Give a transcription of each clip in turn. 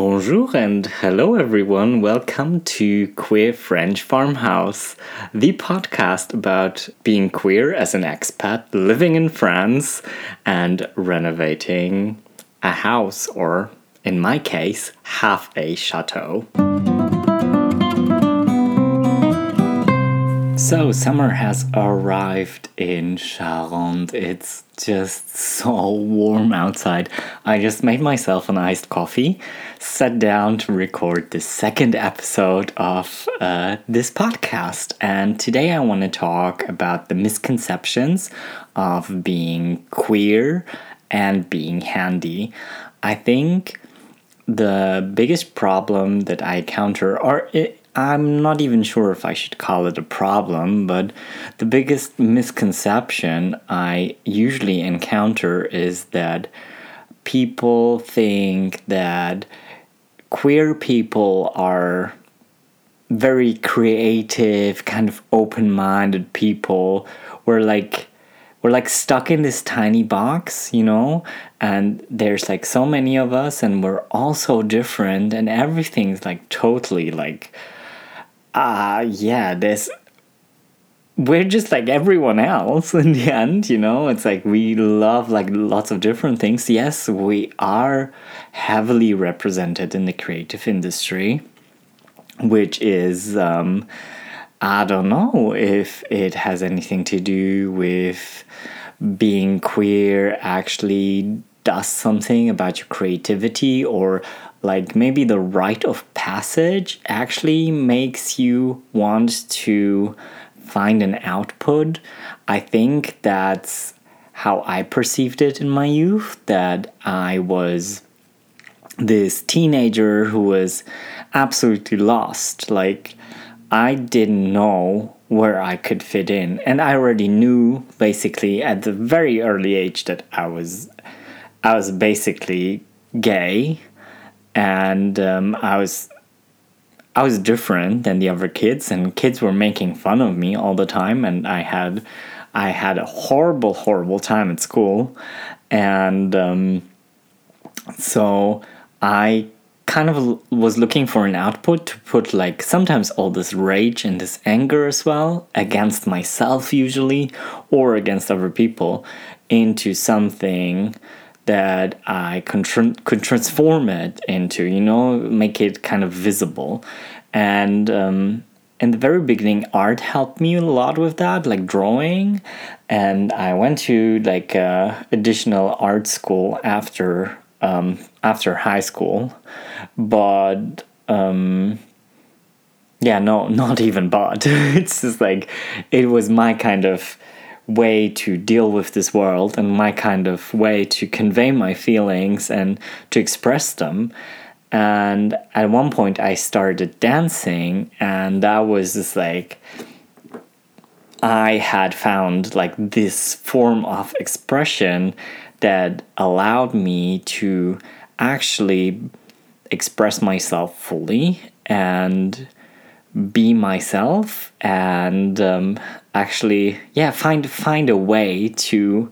Bonjour and hello everyone, welcome to Queer French Farmhouse, the podcast about being queer as an expat living in France and renovating a house, or in my case, half a chateau. So, summer has arrived in Charente. It's just so warm outside. I just made myself an iced coffee, sat down to record the second episode of this podcast. And today I want to talk about the misconceptions of being queer and being handy. I think the biggest problem that I encounter, or I'm not even sure if I should call it a problem, but the biggest misconception I usually encounter is that people think that queer people are very creative, kind of open-minded people. We're stuck in this tiny box, you know, and there's like so many of us and we're all so different and everything's like totally like... we're just like everyone else in the end, you know. It's like we love like lots of different things. Yes, we are heavily represented in the creative industry, which is, I don't know if it has anything to do with being queer actually does something about your creativity, or like maybe the rite of passage actually makes you want to find an output. I think that's how I perceived it in my youth, that I was this teenager who was absolutely lost. Like, I didn't know where I could fit in. And I already knew, basically, at the very early age that I was basically gay. And I was different than the other kids, and kids were making fun of me all the time, and I had a horrible time at school, and so I kind of was looking for an output to put, like, sometimes all this rage and this anger as well against myself usually, or against other people, into something that I could transform it into, you know, make it kind of visible. And in the very beginning, art helped me a lot with that, like drawing. And I went to like additional art school after high school, but not even. It's just like it was my kind of way to deal with this world and my kind of way to convey my feelings and to express them. And at one point I started dancing, and that was just like I had found like this form of expression that allowed me to actually express myself fully and be myself, and find a way to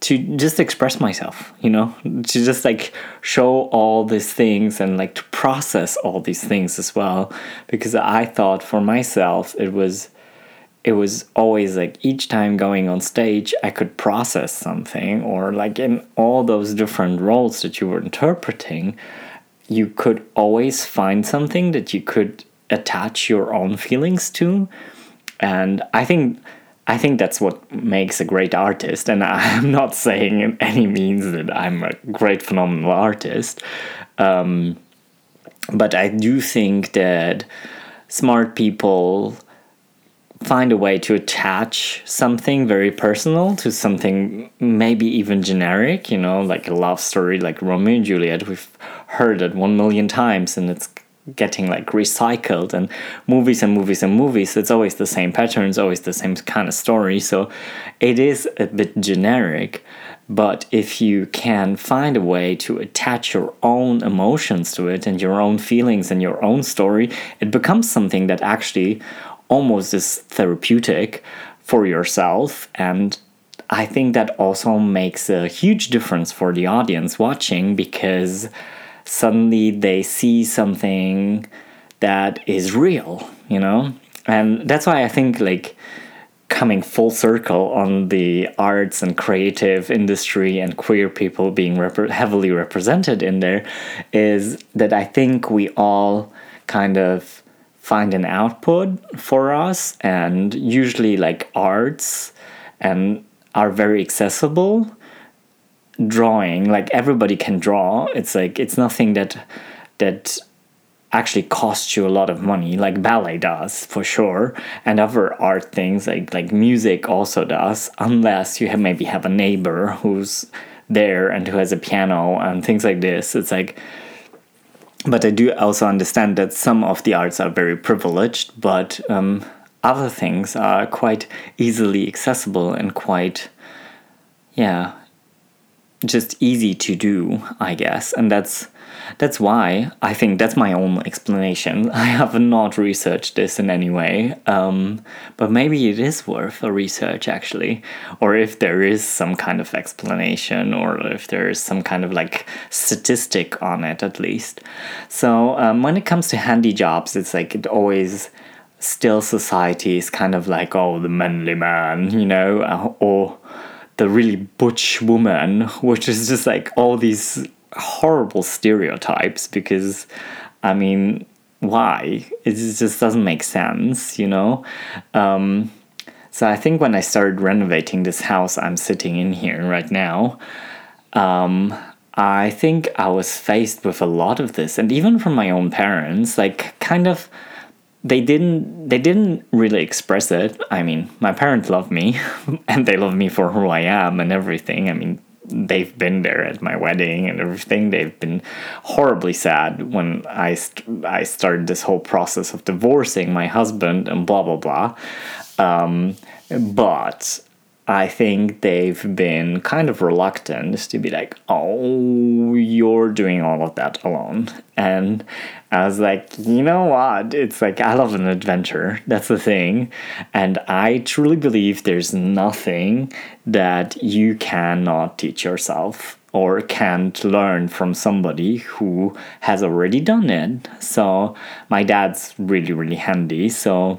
to just express myself, you know, to just like show all these things and like to process all these things as well. Because I thought for myself it was always like each time going on stage I could process something, or like in all those different roles that you were interpreting, you could always find something that you could attach your own feelings to. And I think that's what makes a great artist. And I'm not saying in any means that I'm a great phenomenal artist, but I do think that smart people find a way to attach something very personal to something maybe even generic, you know, like a love story, like Romeo and Juliet. We've heard it 1 million times, and it's getting like recycled, and movies, it's always the same patterns, always the same kind of story, so it is a bit generic. But if you can find a way to attach your own emotions to it and your own feelings and your own story, it becomes something that actually almost is therapeutic for yourself. And I think that also makes a huge difference for the audience watching, because suddenly they see something that is real, you know? And that's why I think, like, coming full circle on the arts and creative industry and queer people being heavily represented in there, is that I think we all kind of find an output for us, and usually like arts, and are very accessible. Drawing, like everybody can draw. It's like, it's nothing that actually costs you a lot of money, like ballet does for sure, and other art things like music also does, unless you maybe have a neighbor who's there and who has a piano and things like this. It's like, but I do also understand that some of the arts are very privileged, but other things are quite easily accessible and quite, just easy to do, I guess. And that's why I think that's my own explanation. I have not researched this in any way, but maybe it is worth a research, actually. Or if there is some kind of explanation, or if there is some kind of like statistic on it, at least. So when it comes to handy jobs, it's like it always still society is kind of like, oh, the manly man, you know, or the really butch woman, which is just like all these horrible stereotypes, because I mean, why? It just doesn't make sense, you know? So I think when I started renovating this house I'm sitting in here right now, I think I was faced with a lot of this, and even from my own parents, like kind of they didn't really express it. I mean, my parents love me and they love me for who I am and everything. I mean, they've been there at my wedding and everything. They've been horribly sad when I started this whole process of divorcing my husband and blah, blah, blah. But I think they've been kind of reluctant to be like, oh, you're doing all of that alone. And I was like, you know what? It's like, I love an adventure. That's the thing. And I truly believe there's nothing that you cannot teach yourself or can't learn from somebody who has already done it. So my dad's really, really handy. So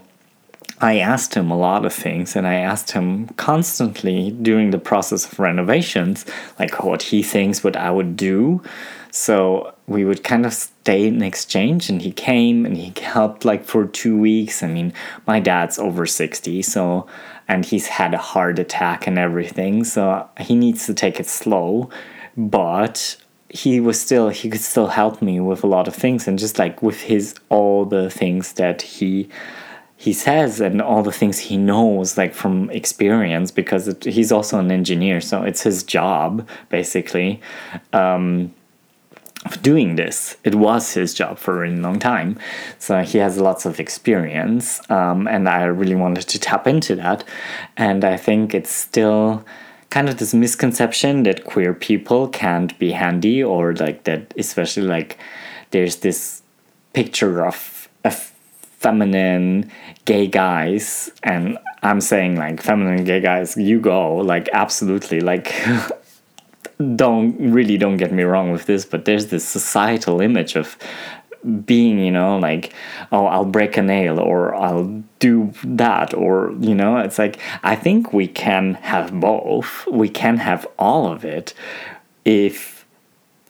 I asked him a lot of things, and I asked him constantly during the process of renovations, like what he thinks, what I would do. So we would kind of stay in exchange, and he came and he helped like for 2 weeks. I mean, my dad's over 60, so, and he's had a heart attack and everything. So he needs to take it slow, but he could still help me with a lot of things, and just like with all the things that he says and all the things he knows, like from experience, because he's also an engineer, so it's his job basically doing this. It was his job for a really long time, so he has lots of experience, and I really wanted to tap into that. And I think it's still kind of this misconception that queer people can't be handy, or like that, especially like there's this picture of a feminine gay guys, and I'm saying like feminine gay guys, you go, like absolutely, like don't get me wrong with this, but there's this societal image of being, you know, like, oh, I'll break a nail, or I'll do that, or, you know, it's like, I think we can have both. We can have all of it if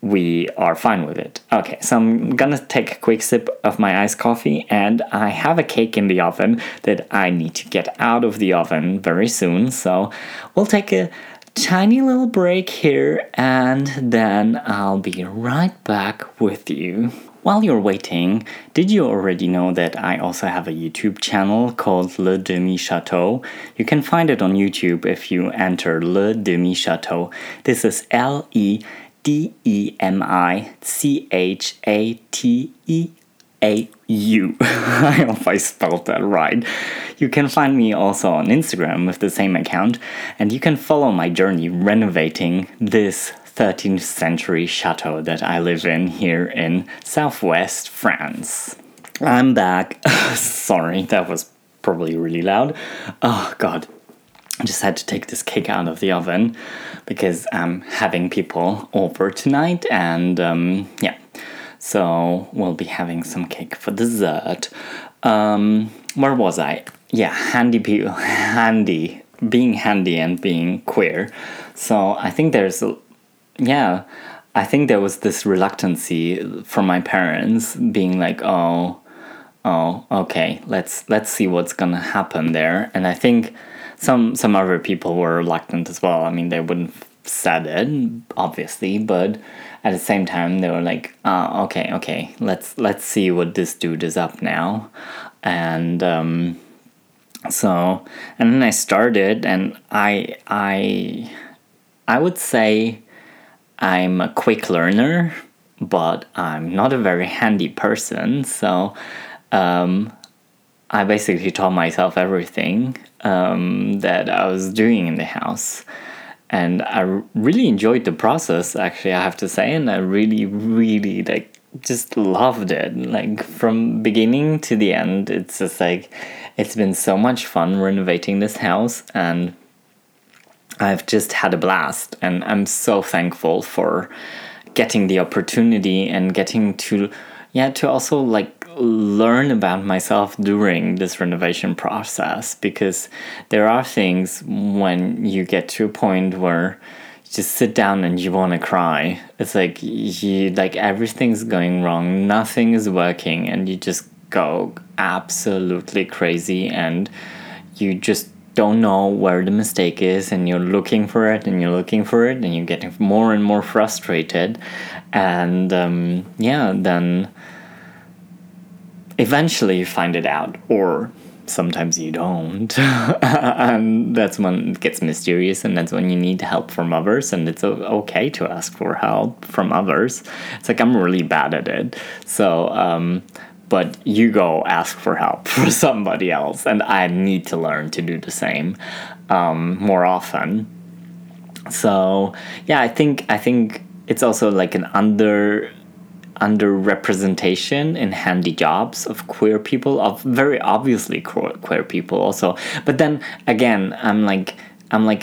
we are fine with it. Okay, so I'm gonna take a quick sip of my iced coffee, and I have a cake in the oven that I need to get out of the oven very soon, so we'll take a tiny little break here, and then I'll be right back with you. While you're waiting, did you already know that I also have a YouTube channel called Le Demi-Château? You can find it on YouTube if you enter Le Demi-Château. This is LE DEMICHATEAU. I hope I spelled that right. You can find me also on Instagram with the same account, and you can follow my journey renovating this 13th century chateau that I live in here in southwest France. I'm back. Sorry, that was probably really loud. Oh god. I just had to take this cake out of the oven because I'm having people over tonight, and so we'll be having some cake for dessert. Where was I? Yeah, handy people, being handy and being queer. So I think there was this reluctancy from my parents being like, oh, okay, let's see what's gonna happen there. And I think some other people were reluctant as well. I mean, they wouldn't have said it, obviously, but at the same time, they were like, okay, let's see what this dude is up now. And and then I started, and I would say I'm a quick learner, but I'm not a very handy person, so I basically taught myself everything that I was doing in the house, and I really enjoyed the process, actually, I have to say, and I really like just loved it, like from beginning to the end. It's just like, it's been so much fun renovating this house, and I've just had a blast, and I'm so thankful for getting the opportunity and getting to also like learn about myself during this renovation process, because there are things when you get to a point where you just sit down and you want to cry. It's like everything's going wrong, nothing is working, and you just go absolutely crazy, and you just don't know where the mistake is, and you're looking for it, and you're getting more and more frustrated, and then eventually you find it out, or sometimes you don't. And that's when it gets mysterious, and that's when you need help from others, and it's okay to ask for help from others. It's like, I'm really bad at it. So, but you go ask for help for somebody else, and I need to learn to do the same more often. So, yeah, I think it's also like an underrepresentation in handy jobs of queer people, of very obviously queer people also. But then again, I'm like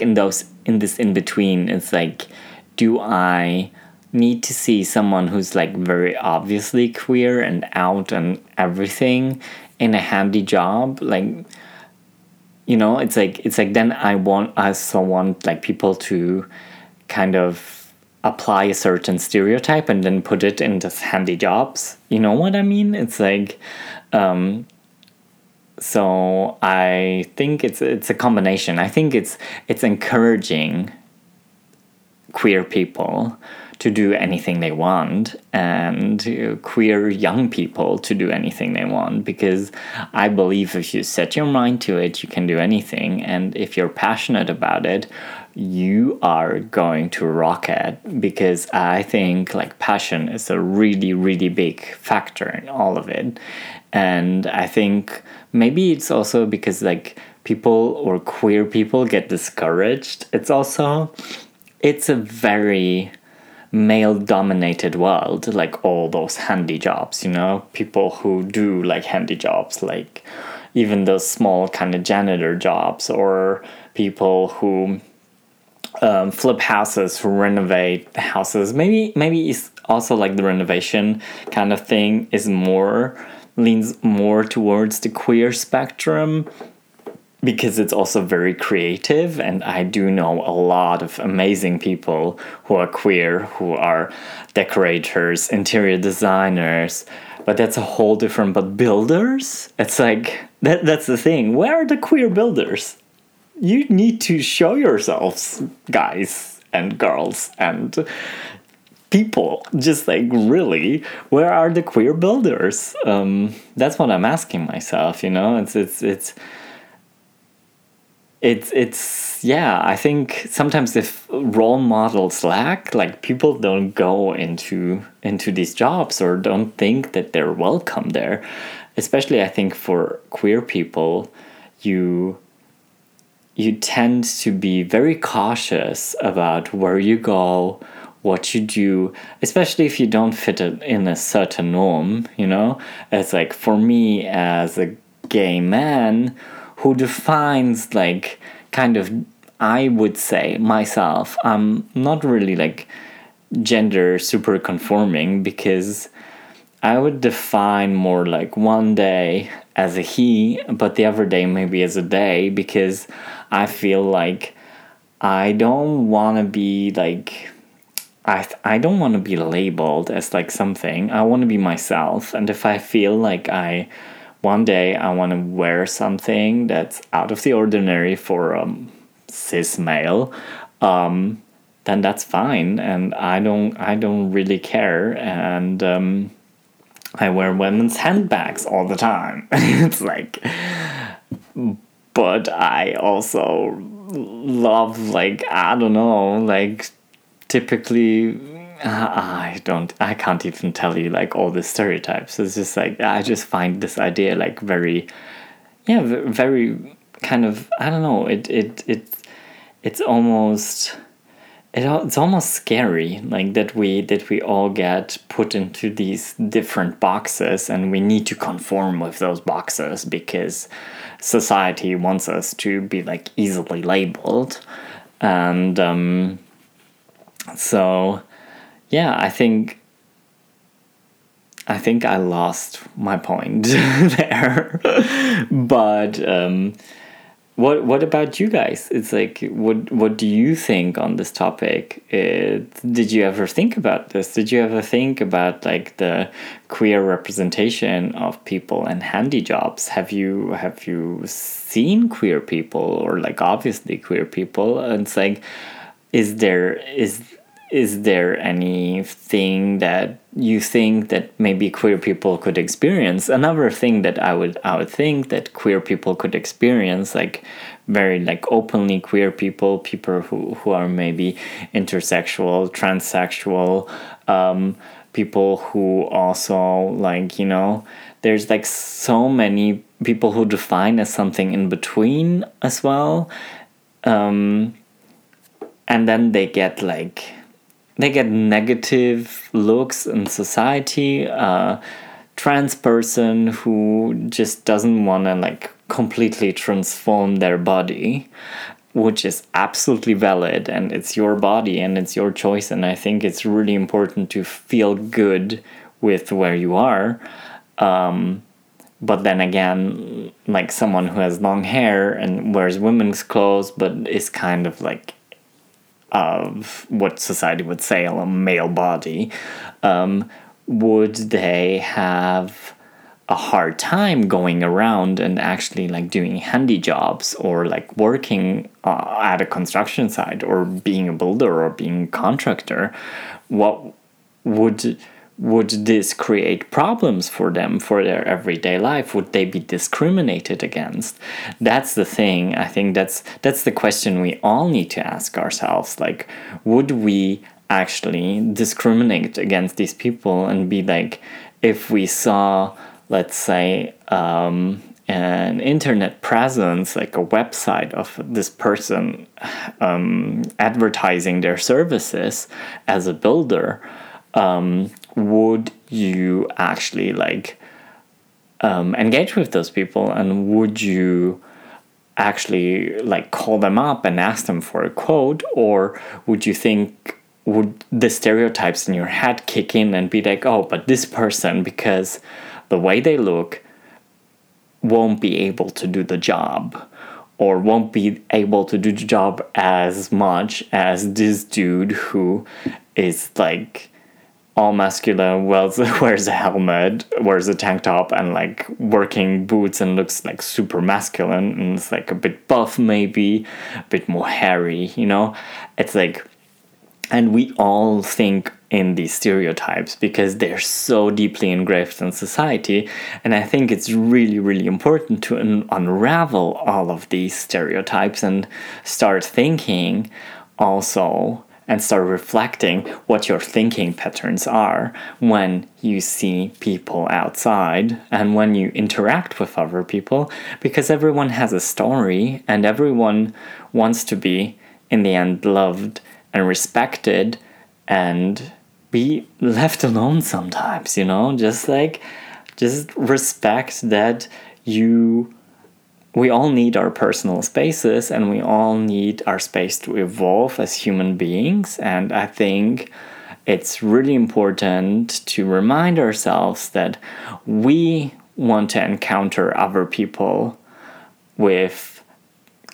in this in between. It's like, do I need to see someone who's like very obviously queer and out and everything in a handy job? Like, you know, it's like then I also want like people to kind of apply a certain stereotype and then put it in just handy jobs. You know what I mean? It's like, so I think it's a combination. I think it's encouraging queer people to do anything they want, and queer young people to do anything they want, because I believe if you set your mind to it, you can do anything, and if you're passionate about it, you are going to rock it, because I think like passion is a really big factor in all of it. And I think maybe it's also because like people or queer people get discouraged. It's a very male dominated world, like all those handy jobs, you know, people who do like handy jobs, like even those small kind of janitor jobs, or people who flip houses, who renovate houses. Maybe it's also like the renovation kind of thing leans more towards the queer spectrum, because it's also very creative, and I do know a lot of amazing people who are queer, who are decorators, interior designers, but that's a whole different. But builders, it's like that's the thing. Where are the queer builders? You need to show yourselves, guys and girls and people. Just like, really, where are the queer builders? That's what I'm asking myself. You know, it's I think sometimes if role models lack, like people don't go into these jobs, or don't think that they're welcome there. Especially I think for queer people, you tend to be very cautious about where you go, what you do, especially if you don't fit in a certain norm, you know? It's like, for me as a gay man who defines like kind of, I would say myself, I'm not really like gender super conforming, because I would define more like one day as a he, but the other day maybe as a they, because I feel like I don't want to be like, I don't want to be labeled as like something. I want to be myself. And if I feel like one day I want to wear something that's out of the ordinary for cis male, then that's fine. And I don't really care. And I wear women's handbags all the time. It's like, but I also love, like, I don't know, like, typically, I can't even tell you, like, all the stereotypes. It's just like, I just find this idea, like, very, yeah, very kind of, I don't know, it's almost scary, like, that we all get put into these different boxes, and we need to conform with those boxes because society wants us to be, like, easily labeled. And so yeah, I think I lost my point there. But What about you guys? It's like, what do you think on this topic? Did you ever think about this? Did you ever think about, like, the queer representation of people and handy jobs? Have you seen queer people, or, like, obviously queer people? And it's like, is there anything that you think that maybe queer people could experience? Another thing that I would think that queer people could experience, like, very, like, openly queer people who are maybe intersexual, transsexual, people who also, like, you know, there's, like, so many people who define as something in between as well. And then they get, like, they get negative looks in society. Trans person who just doesn't want to, like, completely transform their body, which is absolutely valid, and it's your body and it's your choice, and I think it's really important to feel good with where you are. But then again, like, someone who has long hair and wears women's clothes but is kind of, like, of what society would say a male body, would they have a hard time going around and actually, like, doing handy jobs, or, like, working at a construction site, or being a builder, or being a contractor? What would this create problems for them for their everyday life? Would they be discriminated against? That's the thing. I think that's the question we all need to ask ourselves. Like, would we actually discriminate against these people and be like, if we saw, let's say, an internet presence, like a website of this person advertising their services as a builder, would you actually, like, engage with those people, and would you actually, like, call them up and ask them for a quote? Or would the stereotypes in your head kick in and be like, oh, but this person, because the way they look, won't be able to do the job, or won't be able to do the job as much as this dude who is, like, all masculine, wears a helmet, wears a tank top, and, like, working boots, and looks, like, super masculine, and it's, like, a bit buff, maybe a bit more hairy, you know? It's like, and we all think in these stereotypes because they're so deeply engraved in society, and I think it's really, really important to unravel all of these stereotypes and start thinking also, and start reflecting what your thinking patterns are when you see people outside and when you interact with other people, because everyone has a story and everyone wants to be, in the end, loved and respected and be left alone sometimes, you know? Just respect that you we all need our personal spaces, and we all need our space to evolve as human beings. And I think it's really important to remind ourselves that we want to encounter other people with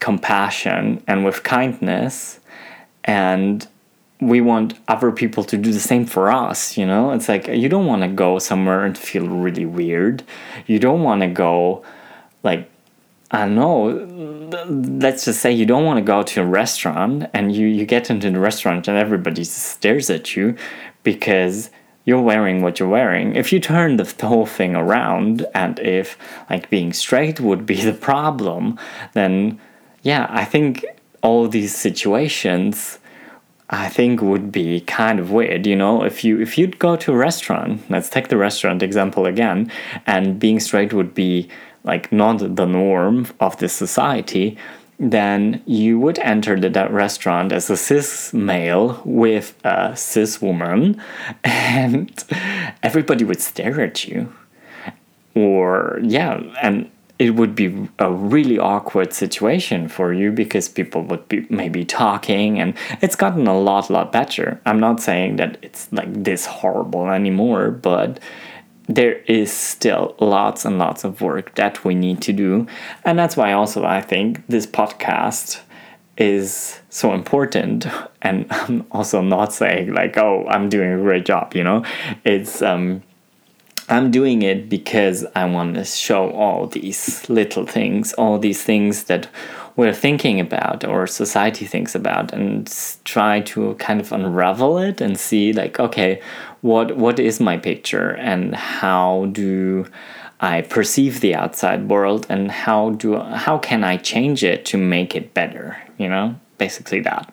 compassion and with kindness, and we want other people to do the same for us, you know? It's like, you don't want to go somewhere and feel really weird. You don't want to go, like, I don't know, let's just say you don't want to go to a restaurant and you get into the restaurant and everybody stares at you because you're wearing what you're wearing. If you turn the whole thing around, and if, like, being straight would be the problem, then, yeah, I think all these situations, I think, would be kind of weird, you know? If you'd go to a restaurant, let's take the restaurant example again, and being straight would be, like, not the norm of this society, then you would enter that restaurant as a cis male with a cis woman, and everybody would stare at you. Or, yeah, and it would be a really awkward situation for you because people would be maybe talking, and it's gotten a lot better. I'm not saying that it's, like, this horrible anymore, but there is still lots and lots of work that we need to do. And that's why also I think this podcast is so important. And I'm also not saying, like, oh, I'm doing a great job, you know? It's I'm doing it because I want to show all these little things, all these things that we're thinking about or society thinks about, and try to kind of unravel it and see, like, okay, what is my picture, and how do I perceive the outside world, and how can I change it to make it better, you know, basically that.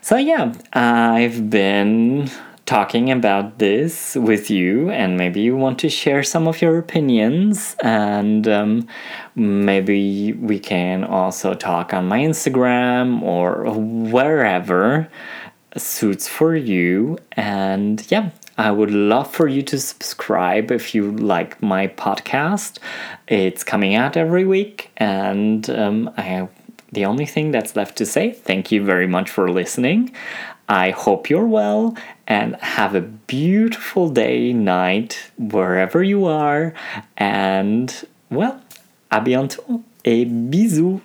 So yeah, I've been talking about this with you, and maybe you want to share some of your opinions, and maybe we can also talk on my Instagram or wherever suits for you. And yeah, I would love for you to subscribe if you like my podcast. It's coming out every week, and the only thing that's left to say, thank you very much for listening. I hope you're well, and have a beautiful day, night, wherever you are. And, well, à bientôt et bisous.